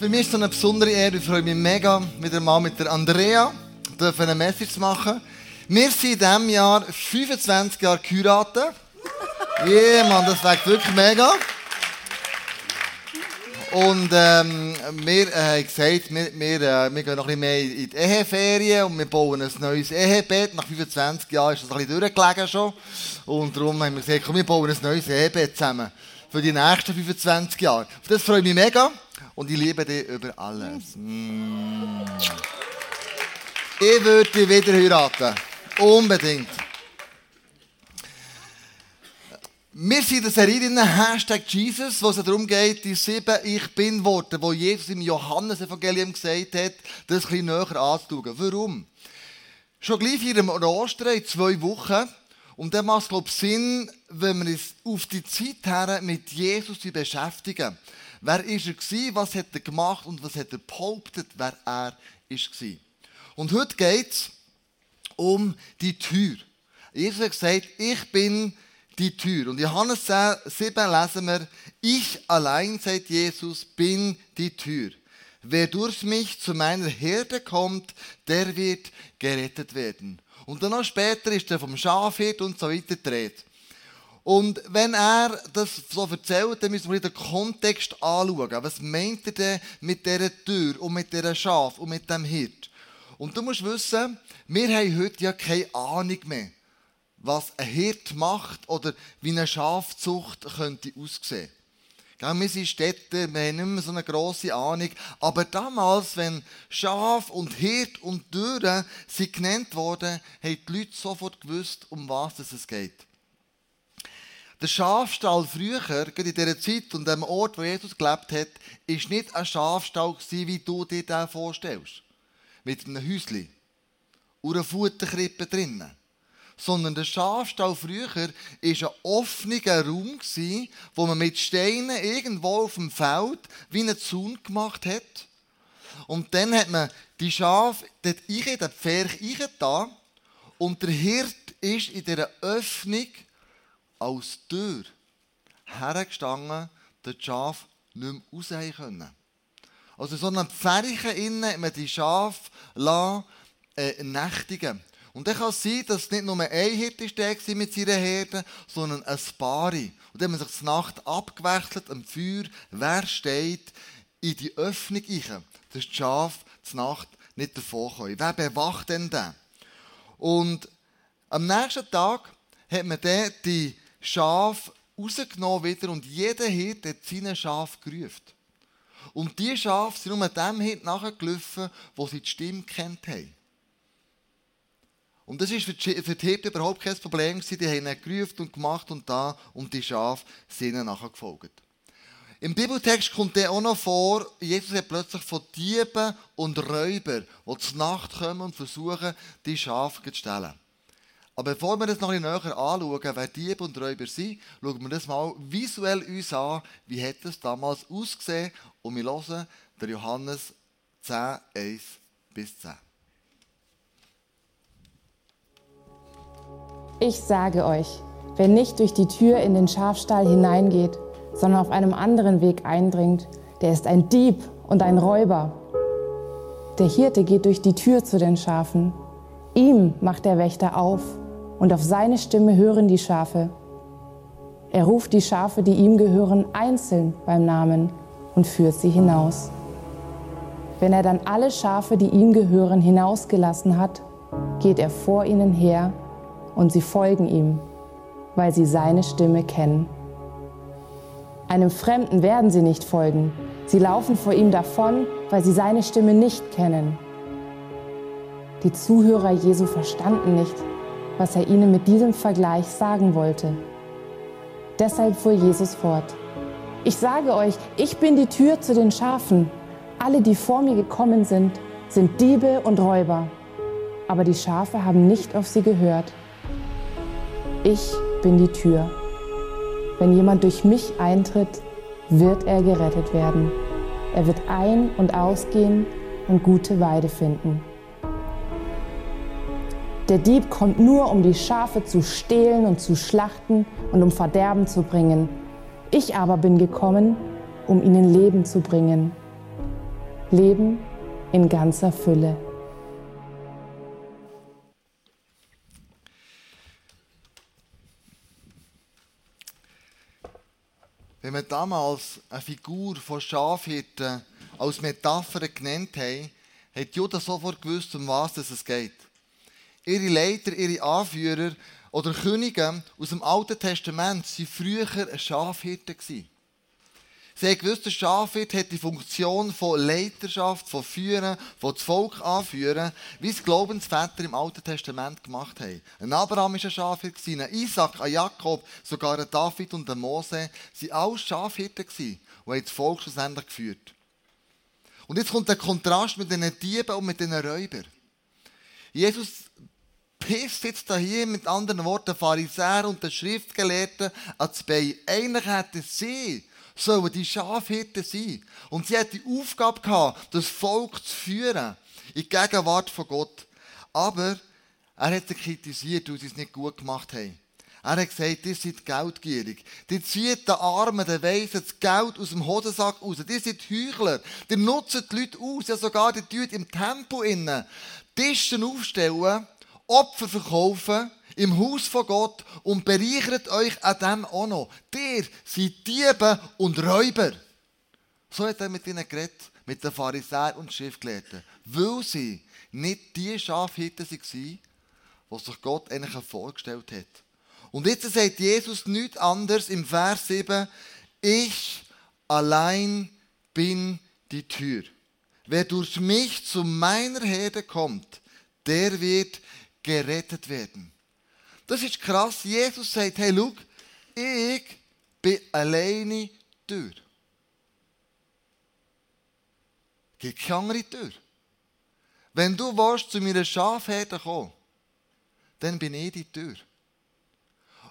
Für mich ist es eine besondere Ehre. Ich freue mich mega, wieder mal mit der Andrea eine Message zu machen. Wir sind in diesem Jahr 25 Jahre geheiratet. Yeah, Mann, das wächst wirklich mega. Und wir haben gesagt, wir gehen noch ein bisschen mehr in die Eheferien und wir bauen ein neues Ehebett. Nach 25 Jahren ist das ein bisschen durchgelegen schon. Und darum haben wir gesagt, komm, wir bauen ein neues Ehebett zusammen. Für die nächsten 25 Jahre. Auf das freue ich mich mega. Und ich liebe dich über alles. Mm. Ich würde dich wieder heiraten. Unbedingt. Wir sind in der Serie in Hashtag Jesus, wo es darum geht, die 7 Ich-Bin-Worte, die Jesus im Johannes-Evangelium gesagt hat, das etwas näher anzuschauen. Warum? Schon gleich in einem Ostern, in 2 Wochen, und dann macht es, glaube ich, Sinn, wenn wir uns auf die Zeit her mit Jesus beschäftigen. Wer ist er gewesen, was hat er gemacht und was hat er behauptet, wer er ist gewesen? Und heute geht es um die Tür. Jesus hat gesagt, ich bin die Tür. Und in Johannes 7 lesen wir, ich allein, sagt Jesus, bin die Tür. Wer durch mich zu meiner Herde kommt, der wird gerettet werden. Und dann noch später ist er vom Schafhirt und so weiter gedreht. Und wenn er das so erzählt, dann müssen wir den Kontext anschauen. Was meint er denn mit dieser Tür und mit diesem Schaf und mit diesem Hirt? Und du musst wissen, wir haben heute ja keine Ahnung mehr, was ein Hirt macht oder wie eine Schafzucht könnte aussehen. Wir sind Städter, wir haben nicht mehr so eine grosse Ahnung. Aber damals, wenn Schaf und Hirt und Türen genannt wurden, haben die Leute sofort gewusst, um was es geht. Der Schafstall früher, gerade in dieser Zeit und dem Ort, wo Jesus gelebt hat, war nicht ein Schafstall, wie du dir den vorstellst. Mit einem Häuschen und einer Futterkrippe drinnen. Sondern der Schafstall früher war ein offener Raum, wo man mit Steinen irgendwo auf dem Feld wie einen Zaun gemacht hat. Und dann hat man die Schafe dort in den Pferch reingetan und der Hirt ist in dieser Öffnung als Tür hergestanden, dass die Schafe nicht mehr rausgehen können. Also in so einem Pferchen innen hat man die Schafe nächtigen. Und dann kann es sein, dass es nicht nur ein Hirte war mit seiner Herde, sondern ein Paar. Und dann haben wir sich zur Nacht abgewechselt am Feuer, wer steht in die Öffnung rein, dass die Schafe zur Nacht nicht davonkommen. Wer bewacht denn den? Und am nächsten Tag hat man dann die Schafe rausgenommen wieder und jeder Hirte hat seine Schafe gerufen. Und diese Schafe sind nur dem Hirten nachgelaufen, wo sie die Stimme gekannt haben. Und das war für die Hirten überhaupt kein Problem. Die haben ihn gerufen und gemacht und da und die Schafe sind ihnen nachgefolgt. Im Bibeltext kommt der auch noch vor, Jesus hat plötzlich von Dieben und Räubern, die zur Nacht kommen und versuchen, die Schafe zu stehlen. Aber bevor wir das noch ein bisschen näher anschauen, wer Diebe und Räuber sind, schauen wir das mal visuell uns an, wie hat es damals ausgesehen. Und wir hören den Johannes 10, 1 bis 10. Ich sage euch, wer nicht durch die Tür in den Schafstall hineingeht, sondern auf einem anderen Weg eindringt, der ist ein Dieb und ein Räuber. Der Hirte geht durch die Tür zu den Schafen. Ihm macht der Wächter auf und auf seine Stimme hören die Schafe. Er ruft die Schafe, die ihm gehören, einzeln beim Namen und führt sie hinaus. Wenn er dann alle Schafe, die ihm gehören, hinausgelassen hat, geht er vor ihnen her und sie folgen ihm, weil sie seine Stimme kennen. Einem Fremden werden sie nicht folgen. Sie laufen vor ihm davon, weil sie seine Stimme nicht kennen. Die Zuhörer Jesu verstanden nicht, was er ihnen mit diesem Vergleich sagen wollte. Deshalb fuhr Jesus fort. Ich sage euch, ich bin die Tür zu den Schafen. Alle, die vor mir gekommen sind, sind Diebe und Räuber. Aber die Schafe haben nicht auf sie gehört. Ich bin die Tür. Wenn jemand durch mich eintritt, wird er gerettet werden. Er wird ein- und ausgehen und gute Weide finden. Der Dieb kommt nur, um die Schafe zu stehlen und zu schlachten und um Verderben zu bringen. Ich aber bin gekommen, um ihnen Leben zu bringen Leben in ganzer Fülle. Wenn wir damals eine Figur von Schafhirten als Metapher genannt haben, hat Judas sofort gewusst, um was es geht. Ihre Leiter, ihre Anführer oder Könige aus dem Alten Testament waren früher Schafhirten. Sie haben gewusst, der Schafhirte hat die Funktion von Leiterschaft, von Führen, von das Volk anführen, wie es Glaubensväter im Alten Testament gemacht haben. Ein Abraham war ein Schafhirte, ein Isaac, ein Jakob, sogar ein David und ein Mose waren alle Schafhirten und haben das Volk schlussendlich geführt. Und jetzt kommt der Kontrast mit den Dieben und mit den Räubern. Jesus pisst jetzt hier mit anderen Worten Pharisäer und den Schriftgelehrten ans Bein. Eigentlich hätten sie sollen die Schafhirten sein. Und sie hatten die Aufgabe gehabt, das Volk zu führen in die Gegenwart von Gott. Aber er hat sie kritisiert, weil sie es nicht gut gemacht haben. Er hat gesagt, ihr seid geldgierig. Ihr zieht den Armen, den Weisen das Geld aus dem Hosensack raus. Ihr seid Heuchler. Ihr nutzt die Leute aus. Ja, sogar die Leute im Tempel innen. Tische aufstellen, Opfer verkaufen, im Haus von Gott und bereichert euch an dem auch noch. Ihr seid Diebe und Räuber. So hat er mit ihnen geredet, mit den Pharisäern und Schriftgelehrten. Weil sie nicht die Schafhirten waren, die sich Gott eigentlich vorgestellt hat. Und jetzt sagt Jesus nichts anderes im Vers 7. Ich allein bin die Tür. Wer durch mich zu meiner Herde kommt, der wird gerettet werden. Das ist krass. Jesus sagt, hey, schau, ich bin alleine die Tür. Es gibt keine andere Tür. Wenn du willst, zu meiner Schafherde kommen, dann bin ich die Tür.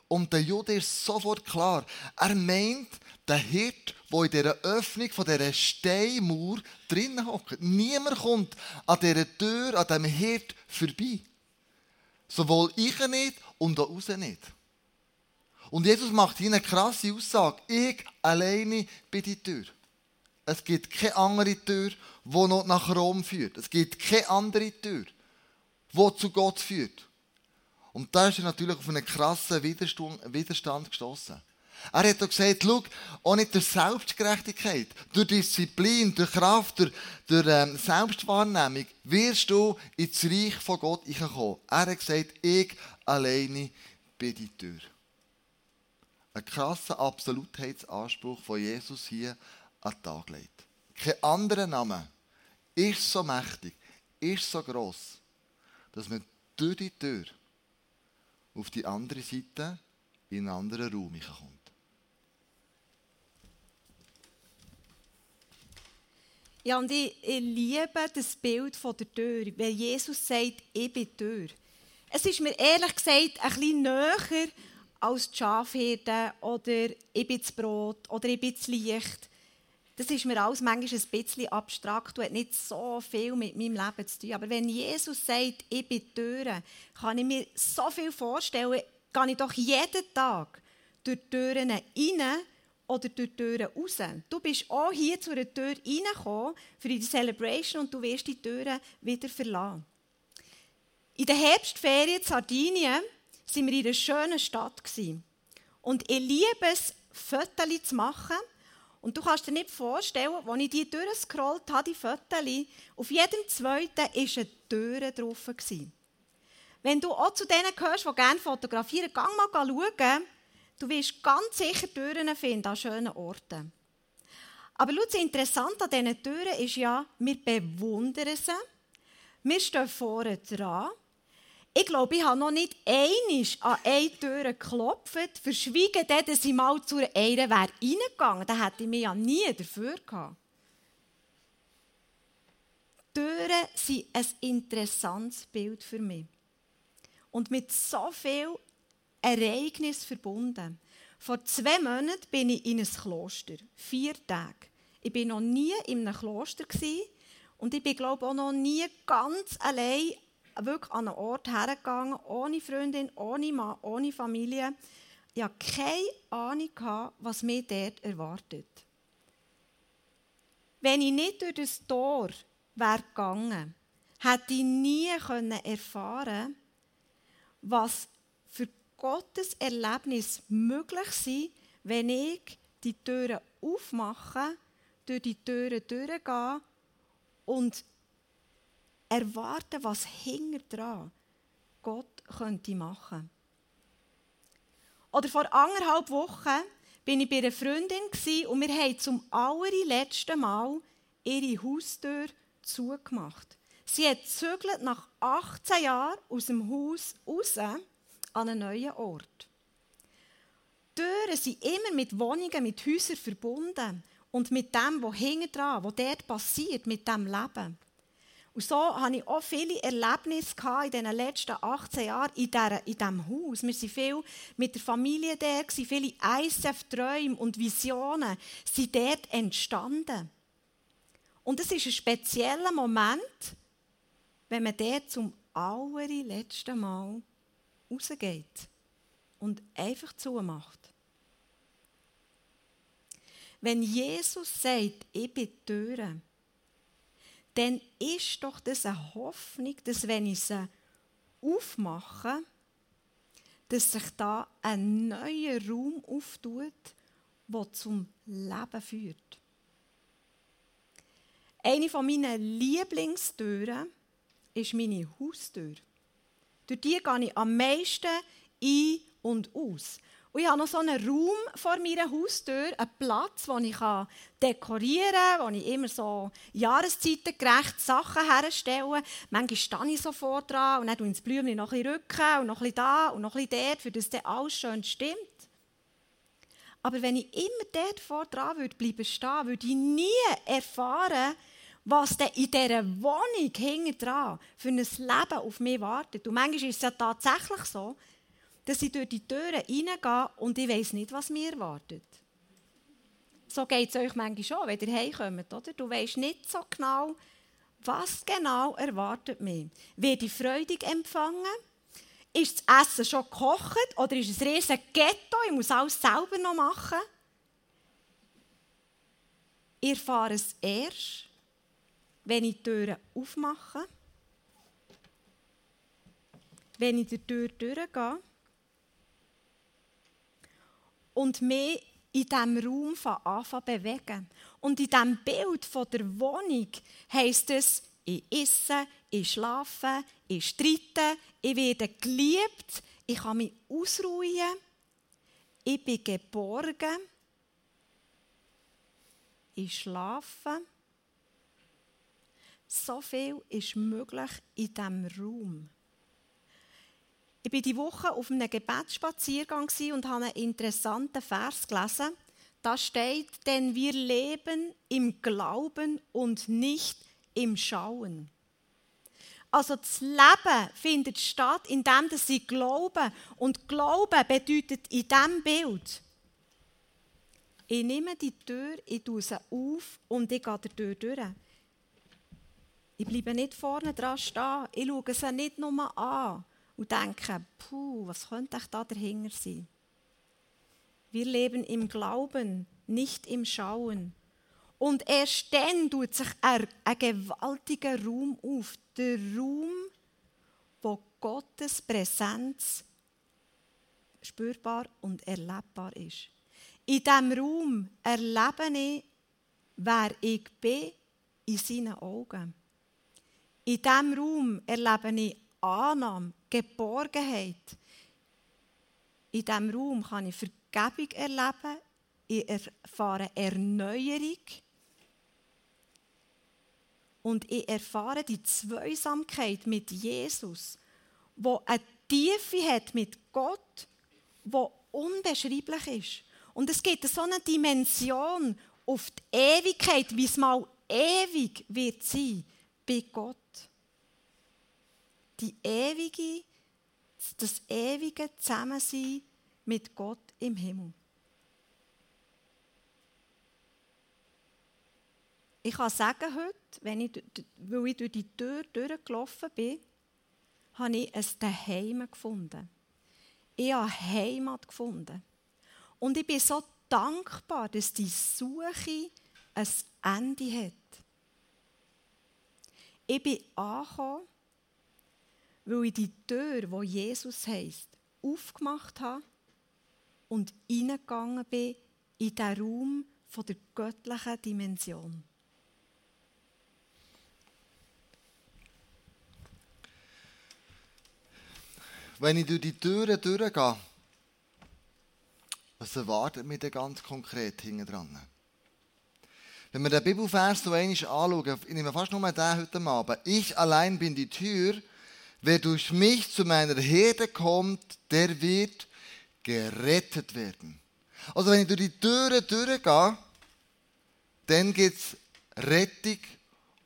Und der Jude ist sofort klar. Er meint den Hirte, der in dieser Öffnung von dieser Steinmauer drinnen hockt. Niemand kommt an dieser Tür, an diesem Hirte vorbei. Sowohl ich nicht und auch raus nicht. Und Jesus macht ihnen eine krasse Aussage. Ich alleine bin die Tür. Es gibt keine andere Tür, die noch nach Rom führt. Es gibt keine andere Tür, die zu Gott führt. Und da ist er natürlich auf einen krassen Widerstand gestossen. Er hat auch gesagt, schau, auch nicht durch Selbstgerechtigkeit, durch Disziplin, durch Kraft, durch Selbstwahrnehmung wirst du ins Reich von Gott kommen. Er hat gesagt, ich alleine bin die Tür. Ein krasser Absolutheitsanspruch von Jesus hier an den Tag legt. Kein anderer Name ist so mächtig, ist so gross, dass man durch die Tür auf die andere Seite in einen anderen Raum kommt. Ja, und ich liebe das Bild von der Tür, wenn Jesus sagt, ich bin die Tür. Es ist mir ehrlich gesagt ein bisschen näher als die Schafhirte oder ich bin das Brot oder ich bin das Licht. Das ist mir alles manchmal ein bisschen abstrakt und hat nicht so viel mit meinem Leben zu tun. Aber wenn Jesus sagt, ich bin die Türe, kann ich mir so viel vorstellen, kann ich doch jeden Tag durch die Türen rein oder durch die Türen raus. Du bist auch hier zu einer Tür reingekommen für die Celebration und du wirst die Türen wieder verlassen. In der Herbstferien in Sardinien waren wir in einer schönen Stadt. Und ich liebe es, Fotos zu machen. Und du kannst dir nicht vorstellen, als ich die durchgescrollt habe, die Fotos, auf jedem zweiten war eine Tür drauf. Wenn du auch zu denen gehörst, die gerne fotografieren, geh mal schauen. Du wirst ganz sicher Türen finden an schönen Orten. Aber schau, das Interessante an diesen Türen ist ja, wir bewundern sie. Wir stehen vorne dran. Ich glaube, ich habe noch nicht einmal an eine Tür geklopft, verschwiegen, dass ich mal zu einer wäre reingegangen. Da hätte ich mich ja nie dafür gehabt. Türen sind ein interessantes Bild für mich. Und mit so vielen Ereignissen verbunden. Vor 2 Monaten bin ich in ein Kloster. 4 Tage. Ich war noch nie in einem Kloster. Und ich bin, glaube ich, auch noch nie ganz allein wirklich an einen Ort hergegangen, ohne Freundin, ohne Mann, ohne Familie. Ich hatte keine Ahnung, was mich dort erwartet. Wenn ich nicht durch das Tor wäre gegangen, hätte ich nie erfahren können, was für Gottes Erlebnis möglich ist, wenn ich die Türen aufmache, durch die Türen durchgehe und erwarte, was hintendran Gott könnte machen. Oder vor 1,5 Wochen bin ich bei einer Freundin und wir haben zum allerletzten Mal ihre Haustür zugemacht. Sie hat zügelt nach 18 Jahren aus dem Haus raus an einen neuen Ort. Die Türen sind immer mit Wohnungen, mit Häusern verbunden und mit dem, was hintendran, was dort passiert, mit dem Leben. Und so hatte ich auch viele Erlebnisse in den letzten 18 Jahren in diesem Haus. Wir waren viel mit der Familie da, viele ISF-Träume und Visionen sind dort entstanden. Und es ist ein spezieller Moment, wenn man dort zum allerletzten Mal rausgeht und einfach zumacht. Wenn Jesus sagt, ich bin die Türe, dann ist doch das eine Hoffnung, dass wenn ich sie aufmache, dass sich da ein neuer Raum auftut, der zum Leben führt. Eine meiner Lieblingstüren ist meine Haustür. Durch die gehe ich am meisten ein und aus. Und ich habe noch so einen Raum vor meiner Haustür, einen Platz, wo ich dekorieren kann, wo ich immer so jahreszeitengerecht Sachen herstelle. Manchmal stehe ich sofort dran und dann rücke ich das Blümchen noch ein bisschen rücken und noch ein bisschen da und noch ein bisschen dort, für das dann alles schön stimmt. Aber wenn ich immer dort vor dran bleiben stehen würde, ich nie erfahren, was denn in dieser Wohnung hintendran für ein Leben auf mich wartet. Und manchmal ist es ja tatsächlich so, dass ich durch die Türen hineingehe und ich weiss nicht, was mir erwartet. So geht es euch manchmal schon, wenn ihr heimkommt, oder? Du weisst nicht so genau, was genau erwartet mich. Werde ich freudig empfangen? Ist das Essen schon gekocht oder ist es ein riesen Ghetto? Ich muss alles selber noch machen. Ich erfahre es erst, wenn ich die Türen aufmache, wenn ich die Tür durchgehe und mich in diesem Raum anfangen bewegen. Und in diesem Bild von der Wohnung heisst es, ich esse, ich schlafe, ich streite, ich werde geliebt, ich kann mich ausruhen, ich bin geborgen, ich schlafe. So viel ist möglich in diesem Raum. Ich war diese Woche auf einem Gebetsspaziergang und habe einen interessanten Vers gelesen. Da steht, denn wir leben im Glauben und nicht im Schauen. Also das Leben findet statt, indem sie glauben. Und Glauben bedeutet in diesem Bild, ich nehme die Tür, ich tue sie auf und ich gehe die Tür durch. Ich bleibe nicht vorne dran stehen, ich schaue sie nicht nur an. Und denken, was könnte da dahinter sein? Wir leben im Glauben, nicht im Schauen. Und erst dann tut sich ein gewaltiger Raum auf. Der Raum, wo Gottes Präsenz spürbar und erlebbar ist. In diesem Raum erlebe ich, wer ich bin, in seinen Augen. In diesem Raum erlebe ich Annahme, Geborgenheit. In diesem Raum kann ich Vergebung erleben, ich erfahre Erneuerung und ich erfahre die Zweisamkeit mit Jesus, die eine Tiefe hat mit Gott, die unbeschreiblich ist. Und es gibt so eine Dimension auf die Ewigkeit, wie es mal ewig wird sein bei Gott. Das ewige Zusammensein mit Gott im Himmel. Ich kann sagen, heute, weil ich durch die Tür durchgelaufen bin, habe ich ein Zuhause gefunden. Ich habe Heimat gefunden. Und ich bin so dankbar, dass die Suche ein Ende hat. Ich bin angekommen, weil ich die Tür, die Jesus heisst, aufgemacht habe und hineingegangen bin in den Raum der göttlichen Dimension. Wenn ich durch die Türen durchgehe, was erwartet mich denn ganz konkret hinten dran? Wenn wir den Bibelvers so einmal anschauen, ich nehme fast nur den heute Abend. Ich allein bin die Tür, wer durch mich zu meiner Herde kommt, der wird gerettet werden. Also wenn ich durch die Türen durchgehe, dann gibt es Rettung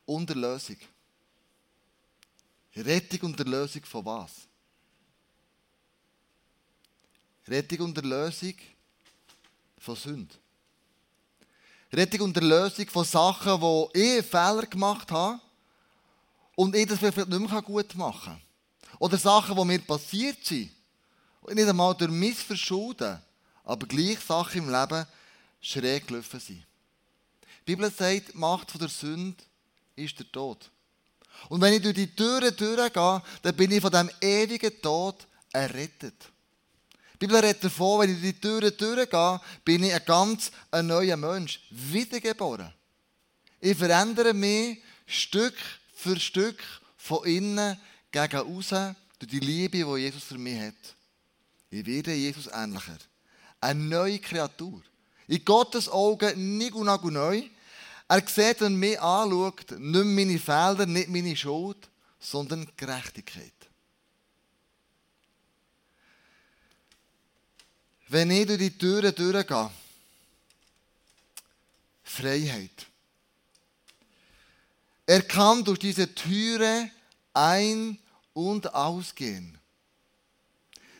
und Erlösung. Rettung und Erlösung von was? Rettung und Erlösung von Sünde. Rettung und Erlösung von Sachen, wo ich Fehler gemacht habe und ich das vielleicht nicht mehr gut machen kann. Oder Sachen, die mir passiert sind. Und nicht einmal durch mein Verschulden, aber gleich Sachen im Leben schräg gelaufen sind. Die Bibel sagt, die Macht von der Sünde ist der Tod. Und wenn ich durch die Türen durchgehe, dann bin ich von diesem ewigen Tod errettet. Die Bibel redet davon, wenn ich durch die Türen durchgehe, bin ich ein ganz neuer Mensch, wiedergeboren. Ich verändere mich Stück für Stück von innen gegen außen durch die Liebe, die Jesus für mich hat. Ich werde Jesus ähnlicher. Eine neue Kreatur. In Gottes Augen nigu neu. Er sieht, wenn er mich anschaut, nicht meine Fehler, nicht meine Schuld, sondern Gerechtigkeit. Wenn ich durch die Türen durchgehe, Freiheit. Er kann durch diese Türe ein- und ausgehen.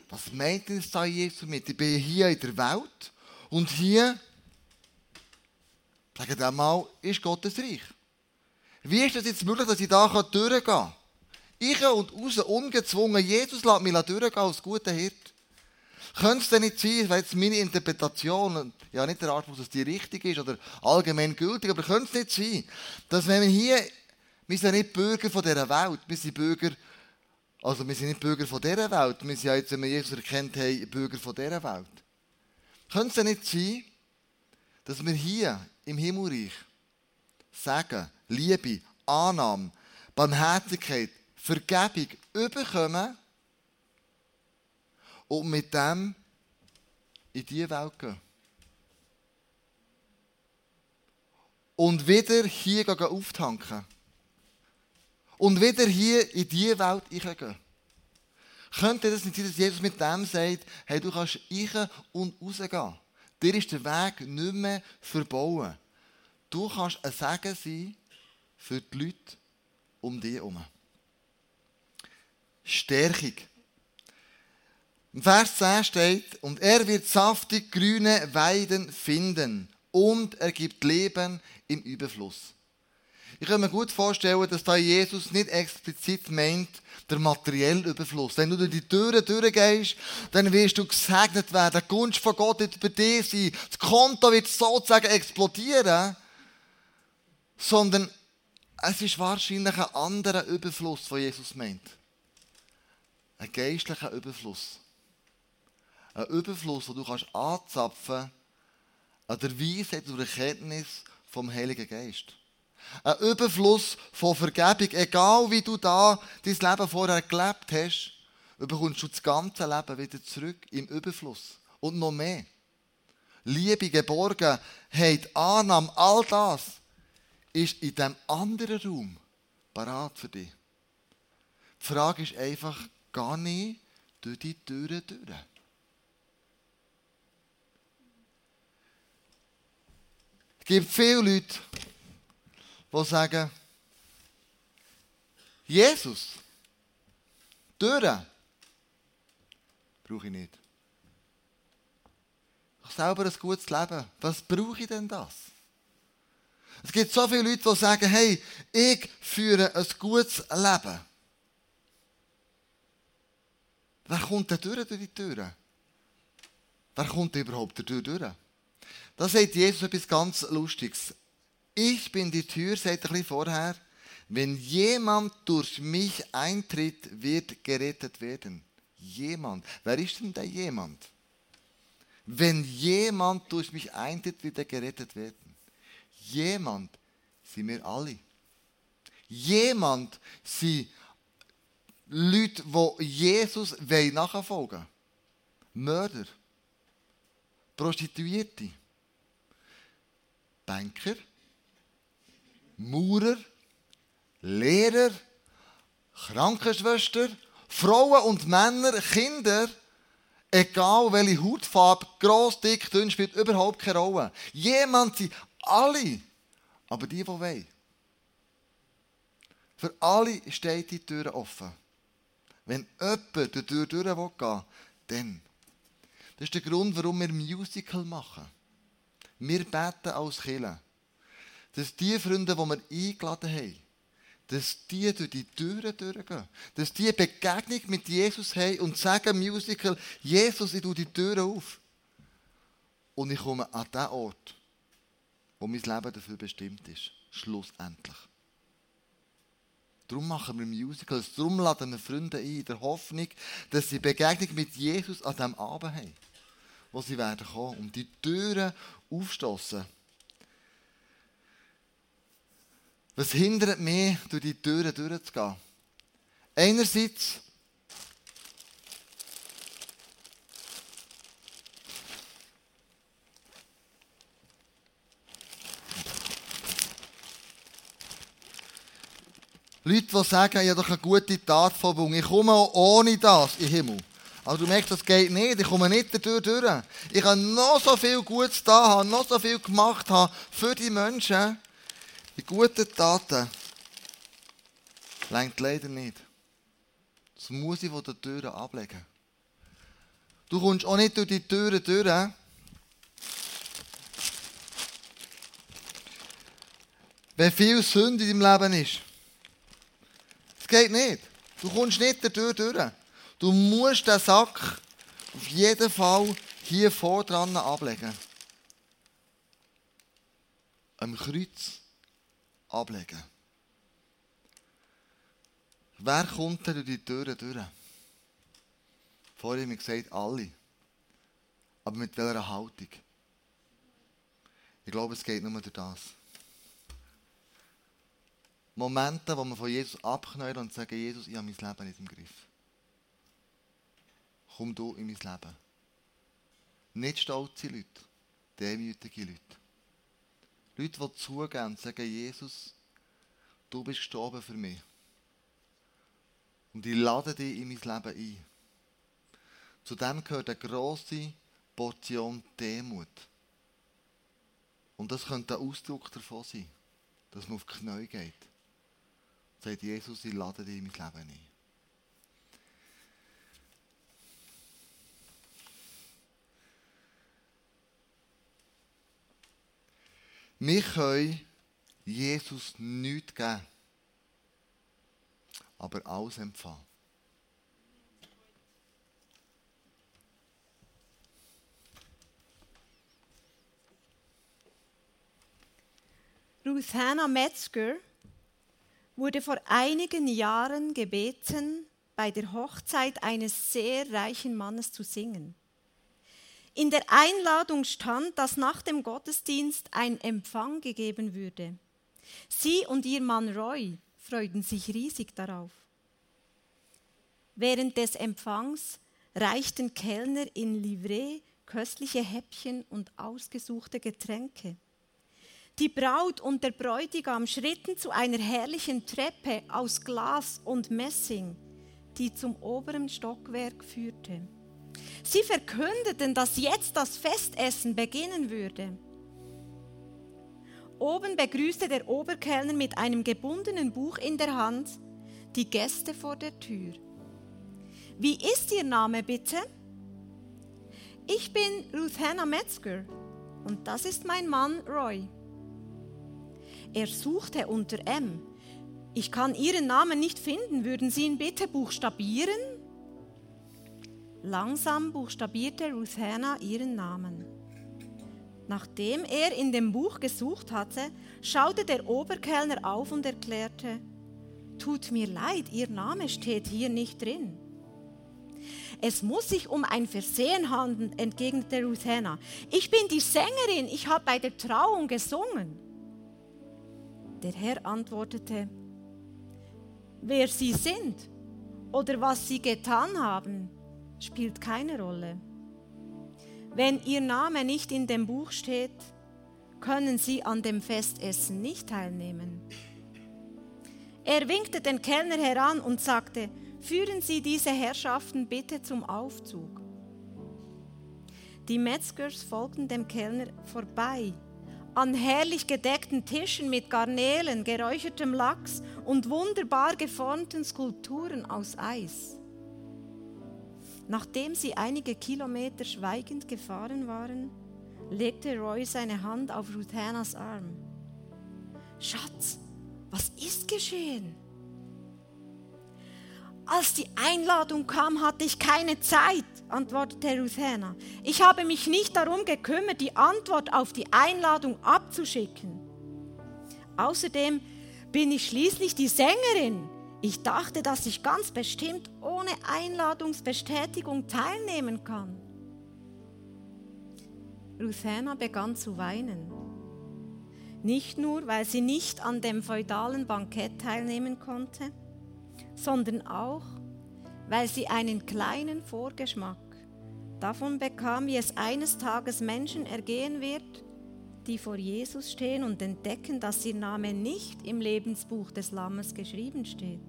Was meint denn da Jesus damit? Ich bin hier in der Welt und hier, sagen wir mal, ist Gottes Reich. Wie ist es jetzt möglich, dass ich da durchgehen kann? Ich und raus, ungezwungen, Jesus lässt mich durchgehen als guter Hirte. Könnte es denn nicht sein, weil jetzt meine Interpretation, ja nicht der Anspruch, dass die richtig ist oder allgemein gültig, aber könnte es nicht sein, dass wenn wir hier, wir sind ja nicht Bürger von dieser Welt, wir sind ja jetzt, wenn wir Jesus erkannt haben, Bürger von dieser Welt. Könnte es denn nicht sein, dass wir hier im Himmelreich Segen, Liebe, Annahme, Barmherzigkeit, Vergebung überkommen, und mit dem in diese Welt gehen. Und wieder hier auftanken. Und wieder hier in diese Welt hineingehen. Könnte das nicht sein, dass Jesus mit dem sagt, hey, du kannst rein und rausgehen. Dir ist der Weg nicht mehr verbauen. Du kannst ein Segen sein für die Leute um dich herum. Stärkung. Im Vers 10 steht, und er wird saftig grüne Weiden finden und er gibt Leben im Überfluss. Ich kann mir gut vorstellen, dass da Jesus nicht explizit meint, der materielle Überfluss. Wenn du durch die Türen durchgehst, dann wirst du gesegnet werden, die Gunst von Gott wird über dir sein, das Konto wird sozusagen explodieren, sondern es ist wahrscheinlich ein anderer Überfluss, den Jesus meint. Ein geistlicher Überfluss. Ein Überfluss, den du anzapfen kannst an der Weisheit und Erkenntnis vom Heiligen Geist. Ein Überfluss von Vergebung. Egal wie du da dein Leben vorher gelebt hast, bekommst du das ganze Leben wieder zurück im Überfluss. Und noch mehr. Liebe, Geborgenheit, Annahme, all das ist in diesem anderen Raum parat für dich. Die Frage ist einfach, gehe ich durch die Türen durch? Es gibt viele Leute, die sagen, Jesus, Türen, brauche ich nicht. Ich habe selber ein gutes Leben. Was brauche ich denn das? Es gibt so viele Leute, die sagen, hey, ich führe ein gutes Leben. Wer kommt denn durch die Türen? Wer kommt überhaupt durch die Türen? Da sagt Jesus etwas ganz Lustiges. Ich bin die Tür, sagt er ein bisschen vorher. Wenn jemand durch mich eintritt, wird gerettet werden. Jemand. Wer ist denn der jemand? Wenn jemand durch mich eintritt, wird er gerettet werden. Jemand sind wir alle. Jemand sind Leute, die Jesus nachfolgen wollen. Mörder, Prostituierte, Banker, Maurer, Lehrer, Krankenschwester, Frauen und Männer, Kinder, egal welche Hautfarbe, gross, dick, dünn, spielt überhaupt keine Rolle. Jemand sind alle, aber die wollen. Für alle steht die Tür offen. Wenn jemand die Tür durchgehen will, dann. Das ist der Grund, warum wir Musical machen. Wir beten als Kirche, dass die Freunde, die wir eingeladen haben, dass die durch die Türen durchgehen. Dass die Begegnung mit Jesus haben und sagen Musical, Jesus, ich tue die Türen auf. Und ich komme an den Ort, wo mein Leben dafür bestimmt ist. Schlussendlich. Darum machen wir Musicals, darum laden wir Freunde ein, in der Hoffnung, dass sie Begegnung mit Jesus an diesem Abend haben, wo sie werden kommen und die Türen aufstossen. Was hindert mich, durch die Türen durchzugehen? Einerseits Leute, die sagen, ich habe doch eine gute Tat vollbracht. Ich komme auch ohne das in den Himmel. Aber du merkst, das geht nicht. Ich komme nicht dadurch durch. Ich habe noch so viel Gutes da haben, noch so viel gemacht haben für die Menschen. Die guten Taten reicht leider nicht. Das muss ich von den Türen ablegen. Du kommst auch nicht durch die Türen durch. Wenn viel Sünde in deinem Leben ist. Das geht nicht. Du kommst nicht dadurch durch. Du musst den Sack auf jeden Fall hier vorne dran ablegen. Am Kreuz ablegen. Wer kommt denn durch die Türen durch? Vorhin haben wir gesagt, alle. Aber mit welcher Haltung? Ich glaube, es geht nur durch das. Momente, wo wir von Jesus abknallen und sagen, Jesus, ich habe mein Leben nicht im Griff. Komm du in mein Leben. Nicht stolze Leute, demütige Leute. Leute, die zugeben und sagen, Jesus, du bist gestorben für mich. Und ich lade dich in mein Leben ein. Zu dem gehört eine grosse Portion Demut. Und das könnte ein Ausdruck davon sein, dass man auf die Knie geht. Sagt Jesus, ich lade dich in mein Leben ein. Wir können Jesus nichts geben, aber alles empfangen. Ruthanna Metzger wurde vor einigen Jahren gebeten, bei der Hochzeit eines sehr reichen Mannes zu singen. In der Einladung stand, dass nach dem Gottesdienst ein Empfang gegeben würde. Sie und ihr Mann Roy freuten sich riesig darauf. Während des Empfangs reichten Kellner in Livree köstliche Häppchen und ausgesuchte Getränke. Die Braut und der Bräutigam schritten zu einer herrlichen Treppe aus Glas und Messing, die zum oberen Stockwerk führte. Sie verkündeten, dass jetzt das Festessen beginnen würde. Oben begrüßte der Oberkellner mit einem gebundenen Buch in der Hand die Gäste vor der Tür. Wie ist Ihr Name bitte? Ich bin Ruthanna Metzger und das ist mein Mann Roy. Er suchte unter M. Ich kann Ihren Namen nicht finden. Würden Sie ihn bitte buchstabieren? Langsam buchstabierte Ruthanna ihren Namen. Nachdem er in dem Buch gesucht hatte, schaute der Oberkellner auf und erklärte: Tut mir leid, Ihr Name steht hier nicht drin. Es muss sich um ein Versehen handeln, entgegnete Ruthanna. Ich bin die Sängerin, ich habe bei der Trauung gesungen. Der Herr antwortete: Wer Sie sind oder was Sie getan haben, spielt keine Rolle. Wenn Ihr Name nicht in dem Buch steht, können Sie an dem Festessen nicht teilnehmen. Er winkte den Kellner heran und sagte: Führen Sie diese Herrschaften bitte zum Aufzug. Die Metzgers folgten dem Kellner vorbei. An herrlich gedeckten Tischen mit Garnelen, geräuchertem Lachs und wunderbar geformten Skulpturen aus Eis. Nachdem sie einige Kilometer schweigend gefahren waren, legte Roy seine Hand auf Ruthannas Arm. Schatz, was ist geschehen? Als die Einladung kam, hatte ich keine Zeit, antwortete Ruthanna. Ich habe mich nicht darum gekümmert, die Antwort auf die Einladung abzuschicken. Außerdem bin ich schließlich die Sängerin. Ich dachte, dass ich ganz bestimmt ohne Einladungsbestätigung teilnehmen kann. Ruthanna begann zu weinen. Nicht nur, weil sie nicht an dem feudalen Bankett teilnehmen konnte, sondern auch, weil sie einen kleinen Vorgeschmack davon bekam, wie es eines Tages Menschen ergehen wird, die vor Jesus stehen und entdecken, dass ihr Name nicht im Lebensbuch des Lammes geschrieben steht.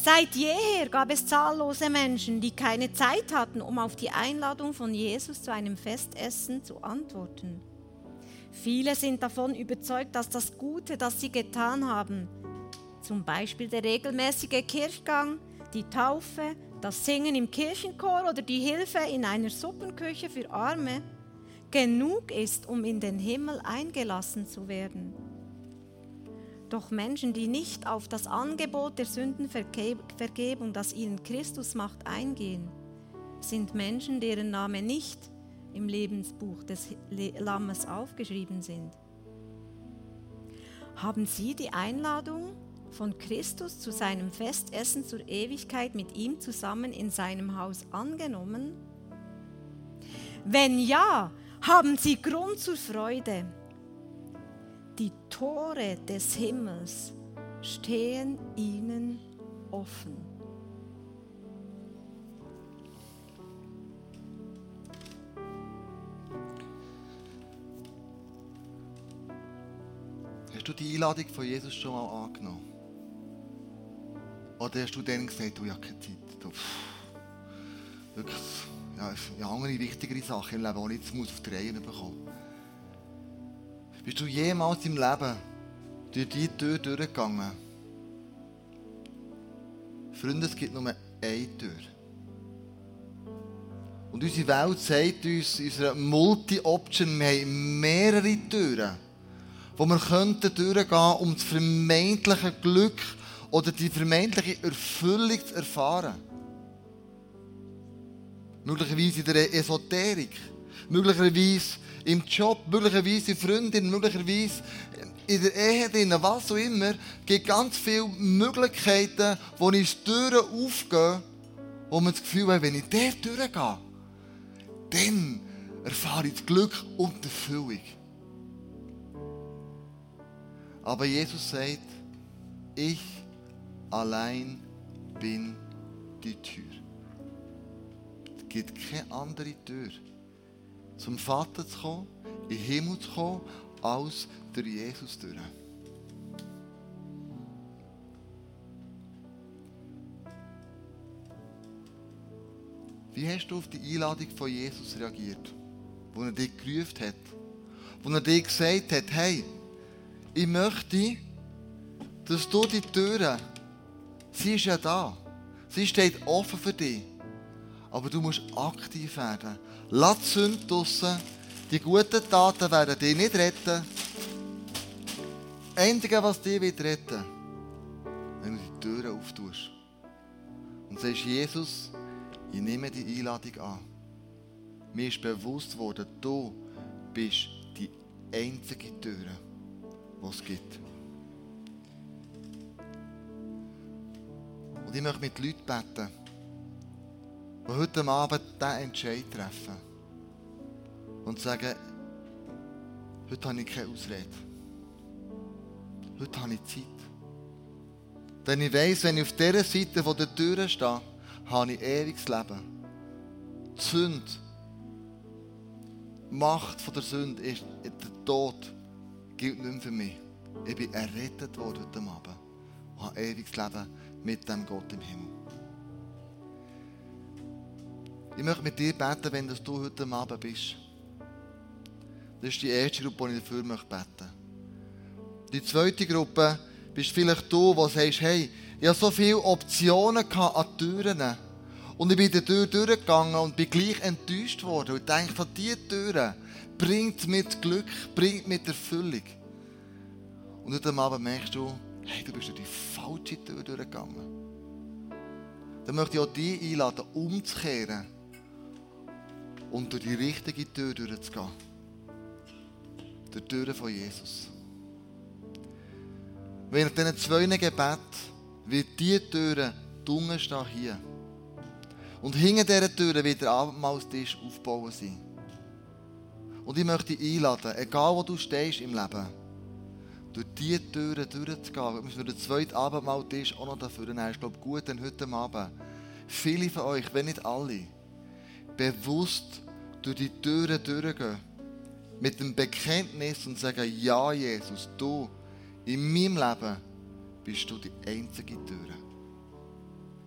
Seit jeher gab es zahllose Menschen, die keine Zeit hatten, um auf die Einladung von Jesus zu einem Festessen zu antworten. Viele sind davon überzeugt, dass das Gute, das sie getan haben, zum Beispiel der regelmäßige Kirchgang, die Taufe, das Singen im Kirchenchor oder die Hilfe in einer Suppenküche für Arme, genug ist, um in den Himmel eingelassen zu werden. Doch Menschen, die nicht auf das Angebot der Sündenvergebung, das ihnen Christus macht, eingehen, sind Menschen, deren Name nicht im Lebensbuch des Lammes aufgeschrieben sind. Haben Sie die Einladung von Christus zu seinem Festessen zur Ewigkeit mit ihm zusammen in seinem Haus angenommen? Wenn ja, haben Sie Grund zur Freude. Die Tore des Himmels stehen Ihnen offen. Hast du die Einladung von Jesus schon mal angenommen? Oder hast du denen gesagt, du hast keine Zeit? Wirklich. Ja, es sind andere wichtigere Sachen im Leben, die ich jetzt auf die Reihe bekommen muss. Bist du jemals im Leben durch diese Tür durchgegangen? Freunde, es gibt nur eine Tür. Und unsere Welt sagt uns, in unserer Multi-Option, wir haben mehrere Türen, wo wir durchgehen könnten, um das vermeintliche Glück oder die vermeintliche Erfüllung zu erfahren. Möglicherweise in der Esoterik, möglicherweise im Job, möglicherweise in Freundin, möglicherweise in der Ehe drin, was auch immer. Es gibt ganz viele Möglichkeiten, wo uns Türen aufgehen, wo man das Gefühl hat, wenn ich diese Türen gehe, dann erfahre ich das Glück und die Erfüllung. Aber Jesus sagt, ich allein bin die Tür. Es gibt keine andere Tür, zum Vater zu kommen, in den Himmel zu kommen, als durch Jesus durch. Wie hast du auf die Einladung von Jesus reagiert, wo er dich gerufen hat, wo er dir gesagt hat, hey, ich möchte, dass du die Türe, sie ist ja da, sie steht offen für dich. Aber du musst aktiv werden. Lass die Sünde draussen. Die guten Taten werden dich nicht retten. Das Einzige, was dich retten will, wenn du die Türen auftust. Und sagst, Jesus, ich nehme die Einladung an. Mir ist bewusst worden, du bist die einzige Tür, die es gibt. Und ich möchte mit Leuten beten, die heute Abend diesen Entscheid treffen und sagen, heute habe ich keine Ausrede. Heute habe ich Zeit. Denn ich weiss, wenn ich auf dieser Seite der Tür stehe, habe ich ewiges Leben. Die Sünde, die Macht der Sünde ist der Tod, gilt nicht mehr für mich. Ich bin errettet worden heute Abend und habe ewiges Leben mit dem Gott im Himmel. Ich möchte mit dir beten, wenn das du heute Abend bist. Das ist die erste Gruppe, die ich dafür beten möchte. Die zweite Gruppe bist vielleicht du, der sagst, hey, ich hatte so viele Optionen an Türen. Und ich bin die Tür durchgegangen und bin gleich enttäuscht worden. Und ich denke, von diesen Türen bringt mit Glück, bringt mit Erfüllung. Und heute Abend merkst du, hey, du bist durch die falsche Tür durchgegangen. Dann möchte ich auch dich einladen, umzukehren und durch die richtige Tür durchzugehen. Durch die Tür von Jesus. Während diesen zwei Gebeten wird diese Tür dunkel stehen hier. Und hinter dieser Tür wird der Abendmahlstisch aufgebaut sein. Und ich möchte dich einladen, egal wo du stehst im Leben, durch diese Türen durchzugehen. Wir müssen den zweiten Abendmahltisch auch noch dafür nehmen. Ich glaube, gut, denn heute Abend viele von euch, wenn nicht alle, bewusst durch die Türen durchgehen. Mit dem Bekenntnis und sagen, ja, Jesus, du, in meinem Leben bist du die einzige Tür.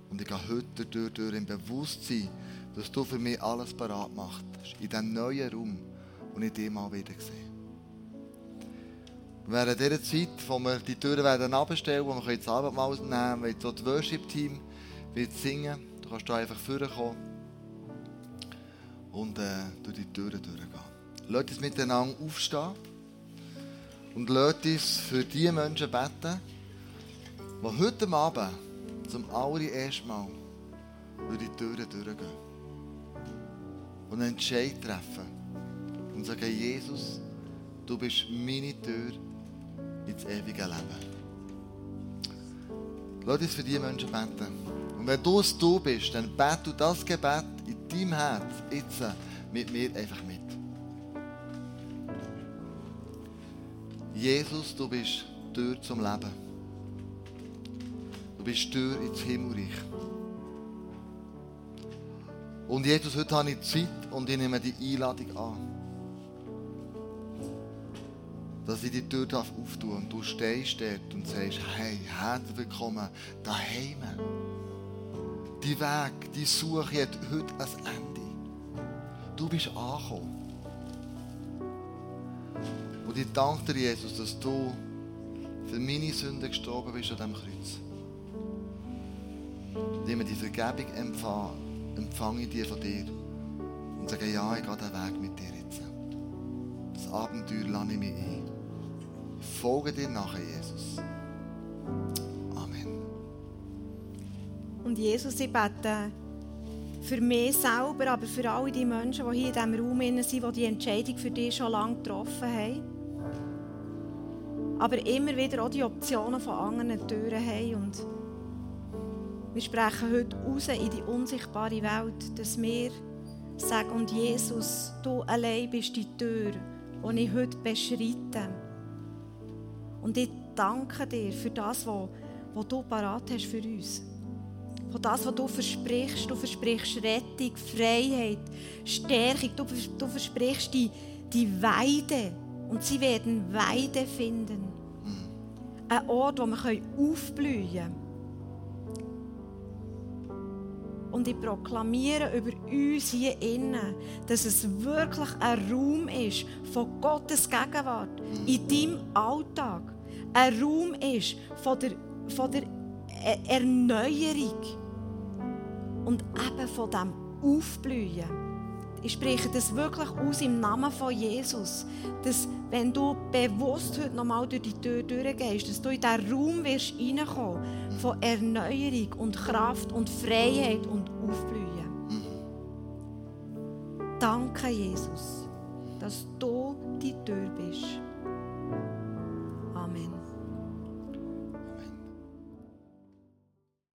Und ich gehe heute durch im Bewusstsein, dass du für mich alles bereit machst. In diesem neuen Raum, und ich dich mal wieder sehe. Während dieser Zeit, wo wir die Türen herabstellen werden, wo wir das Abendmahl nehmen können, wird das Worship-Team singen. Du kannst da einfach vorkommen und durch die Türen durchgehen. Lasst uns miteinander aufstehen und lasst uns für die Menschen beten, die heute Abend zum allerersten Mal durch die Türen durchgehen und einen Entscheid treffen und sagen, Jesus, du bist meine Tür ins ewige Leben. Lass uns für diese Menschen beten. Und wenn du es du bist, dann bete du das Gebet in deinem Herz jetzt mit mir einfach mit. Jesus, du bist die Tür zum Leben. Du bist die Tür ins Himmelreich. Und Jesus, heute habe ich Zeit und ich nehme die Einladung an, dass ich die Tür auftun darf und du stehst dort und sagst, hey, herzlich willkommen daheim. Die Weg, die Suche hat heute ein Ende. Du bist angekommen. Und ich danke dir, Jesus, dass du für meine Sünden gestorben bist an diesem Kreuz. Und ich mir die Vergebung empfange ich dir von dir und sage, ja, ich gehe den Weg mit dir jetzt. Das Abenteuer lasse ich mir ein. Folge dir nachher, Jesus. Amen. Und Jesus, ich bete für mich selber, aber für alle die Menschen, die hier in diesem Raum sind, die die Entscheidung für dich schon lange getroffen haben. Aber immer wieder auch die Optionen von anderen Türen haben. Und wir sprechen heute raus in die unsichtbare Welt, dass wir sagen, und Jesus, du allein bist die Tür, die ich heute beschreite. Und ich danke dir für das, was du parat hast für uns. Für das, was du versprichst. Du versprichst Rettung, Freiheit, Stärkung. Du versprichst die Weide. Und sie werden Weide finden. Ein Ort, wo wir aufblühen können. Und ich proklamiere über uns hier innen, dass es wirklich ein Raum ist von Gottes Gegenwart in deinem Alltag. Ein Raum ist von der Erneuerung und eben von dem Aufblühen. Ich spreche das wirklich aus im Namen von Jesus, dass wenn du bewusst heute nochmal durch die Tür durchgehst, dass du in diesen Raum wirst reinkommen von Erneuerung und Kraft und Freiheit und Aufblühen. Danke, Jesus. dass du die Tür bist.